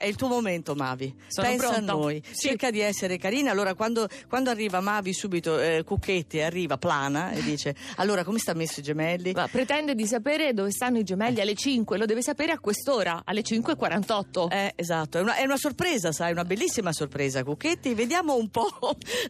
È il tuo momento, Mavi. Sono pensa pronta. A noi, sì. Cerca di essere carina. Allora quando arriva Mavi subito Cucchetti arriva plana e dice: allora come sta messo i gemelli? Ma pretende di sapere dove stanno i gemelli alle 5, lo deve sapere a quest'ora, alle 5:48. Esatto, è una sorpresa, sai, una bellissima sorpresa, Cucchetti. Vediamo un po'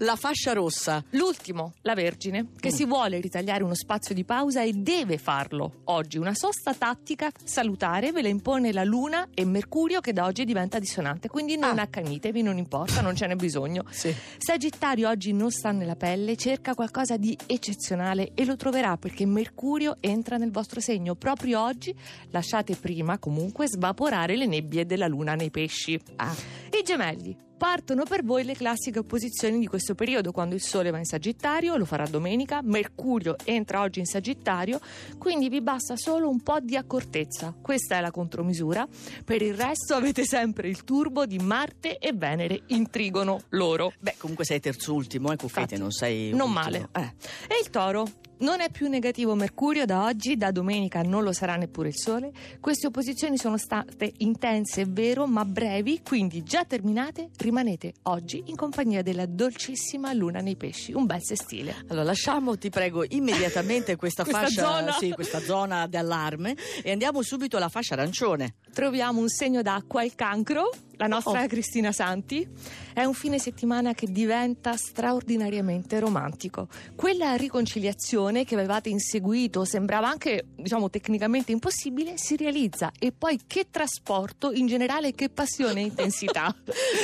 la fascia rossa. L'ultimo, la Vergine, che si vuole ritagliare uno spazio di pausa e deve farlo. Oggi una sosta tattica salutare ve la impone la Luna e Mercurio, che da oggi diventa dissonante, quindi non accanitevi, non importa, non ce n'è bisogno. Sì. Sagittario oggi non sta nella pelle, cerca qualcosa di eccezionale e lo troverà, perché Mercurio entra nel vostro segno proprio oggi. Lasciate prima comunque svaporare le nebbie della Luna nei pesci. I gemelli, partono per voi le classiche opposizioni di questo periodo, quando il Sole va in Sagittario, lo farà domenica, Mercurio entra oggi in Sagittario, quindi vi basta solo un po' di accortezza, questa è la contromisura. Per il resto avete sempre il turbo di Marte e Venere in trigono loro. Beh, comunque sei terzultimo, Cucchetti, non sei non ultimo. Male E il Toro, non è più negativo Mercurio da oggi, da domenica non lo sarà neppure il Sole. Queste opposizioni sono state intense, è vero, ma brevi, quindi già terminate, rimanete oggi in compagnia della dolcissima Luna nei pesci, un bel sestile. Allora lasciamo, ti prego, immediatamente questa fascia, zona. Sì, questa zona d'allarme, e andiamo subito alla fascia arancione. Troviamo un segno d'acqua, il Cancro, la nostra Cristina Santi. È un fine settimana che diventa straordinariamente romantico. Quella riconciliazione che avevate inseguito, sembrava anche, tecnicamente impossibile, si realizza. E poi che trasporto, in generale che passione e intensità.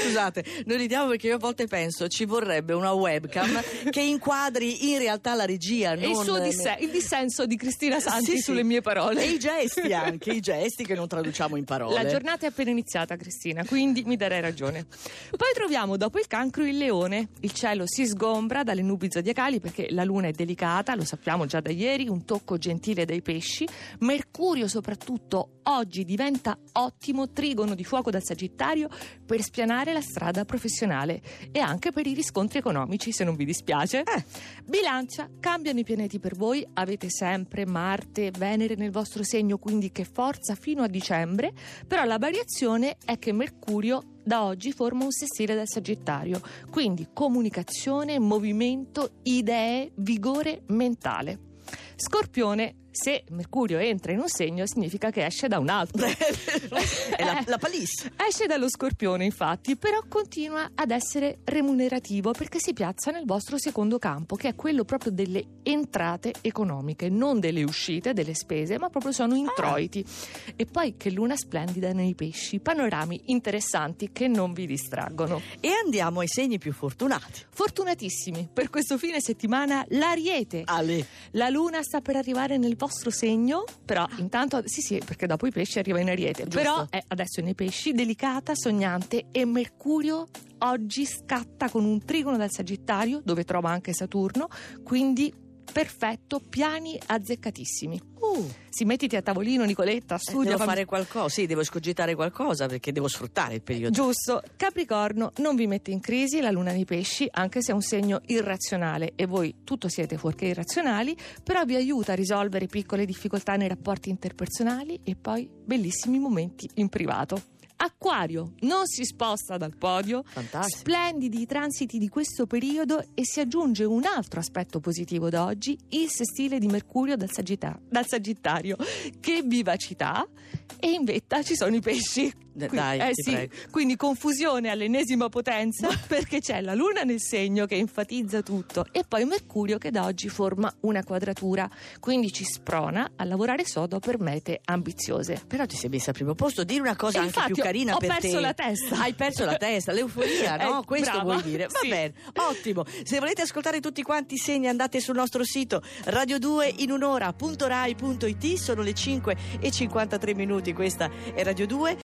Scusate, noi ridiamo perché io a volte penso ci vorrebbe una webcam che inquadri in realtà la regia, non... il dissenso di Cristina Santi sulle mie parole. E i gesti che non traduciamo in parole. La giornata è appena iniziata, Cristina, quindi mi darei ragione. Poi troviamo dopo il Cancro il Leone. Il cielo si sgombra dalle nubi zodiacali perché la Luna è delicata, lo sappiamo già da ieri, un tocco gentile dai pesci. Mercurio soprattutto oggi diventa ottimo trigono di fuoco dal Sagittario per spianare la strada professionale e anche per i riscontri economici, se non vi dispiace. Bilancia, cambiano i pianeti per voi, avete sempre Marte e Venere nel vostro segno, quindi che forza fino a dicembre, però la variazione è che Mercurio da oggi forma un sestile dal Sagittario, quindi comunicazione, movimento, idee, vigore mentale. Scorpione, se Mercurio entra in un segno significa che esce da un altro. È la palisse. Esce dallo Scorpione, infatti, però continua ad essere remunerativo perché si piazza nel vostro secondo campo, che è quello proprio delle entrate economiche, non delle uscite, delle spese, ma proprio sono introiti. E poi che luna splendida nei pesci, panorami interessanti che non vi distraggono. E andiamo ai segni più fortunati. Fortunatissimi per questo fine settimana, l'Ariete. La Luna sta per arrivare nel vostro segno, però intanto sì, perché dopo i pesci arriva in Ariete. Giusto. Però adesso nei pesci, delicata, sognante, e Mercurio oggi scatta con un trigono dal Sagittario dove trova anche Saturno, quindi perfetto, piani azzeccatissimi. Sì, mettiti a tavolino, Nicoletta, studio. Devo fare qualcosa, devo escogitare qualcosa perché devo sfruttare il periodo. Giusto. Capricorno non vi mette in crisi la Luna nei pesci, anche se è un segno irrazionale e voi tutto siete fuorché irrazionali, però vi aiuta a risolvere piccole difficoltà nei rapporti interpersonali e poi bellissimi momenti in privato. Acquario non si sposta dal podio. Fantastico. Splendidi i transiti di questo periodo e si aggiunge un altro aspetto positivo da oggi, il sestile di Mercurio dal Sagittario. Che vivacità! E in vetta ci sono i pesci. Prego. Quindi confusione all'ennesima potenza perché c'è la Luna nel segno che enfatizza tutto e poi Mercurio che da oggi forma una quadratura, quindi ci sprona a lavorare sodo per mete ambiziose. Però ti sei messa al primo posto, dire una cosa e anche più carina per te. Ho perso la testa. Hai perso la testa, l'euforia, no? Questo brava, vuol dire. Va bene, ottimo. Se volete ascoltare tutti quanti i segni andate sul nostro sito radio2inunora.rai.it. Sono le 5:53 minuti, questa è Radio 2.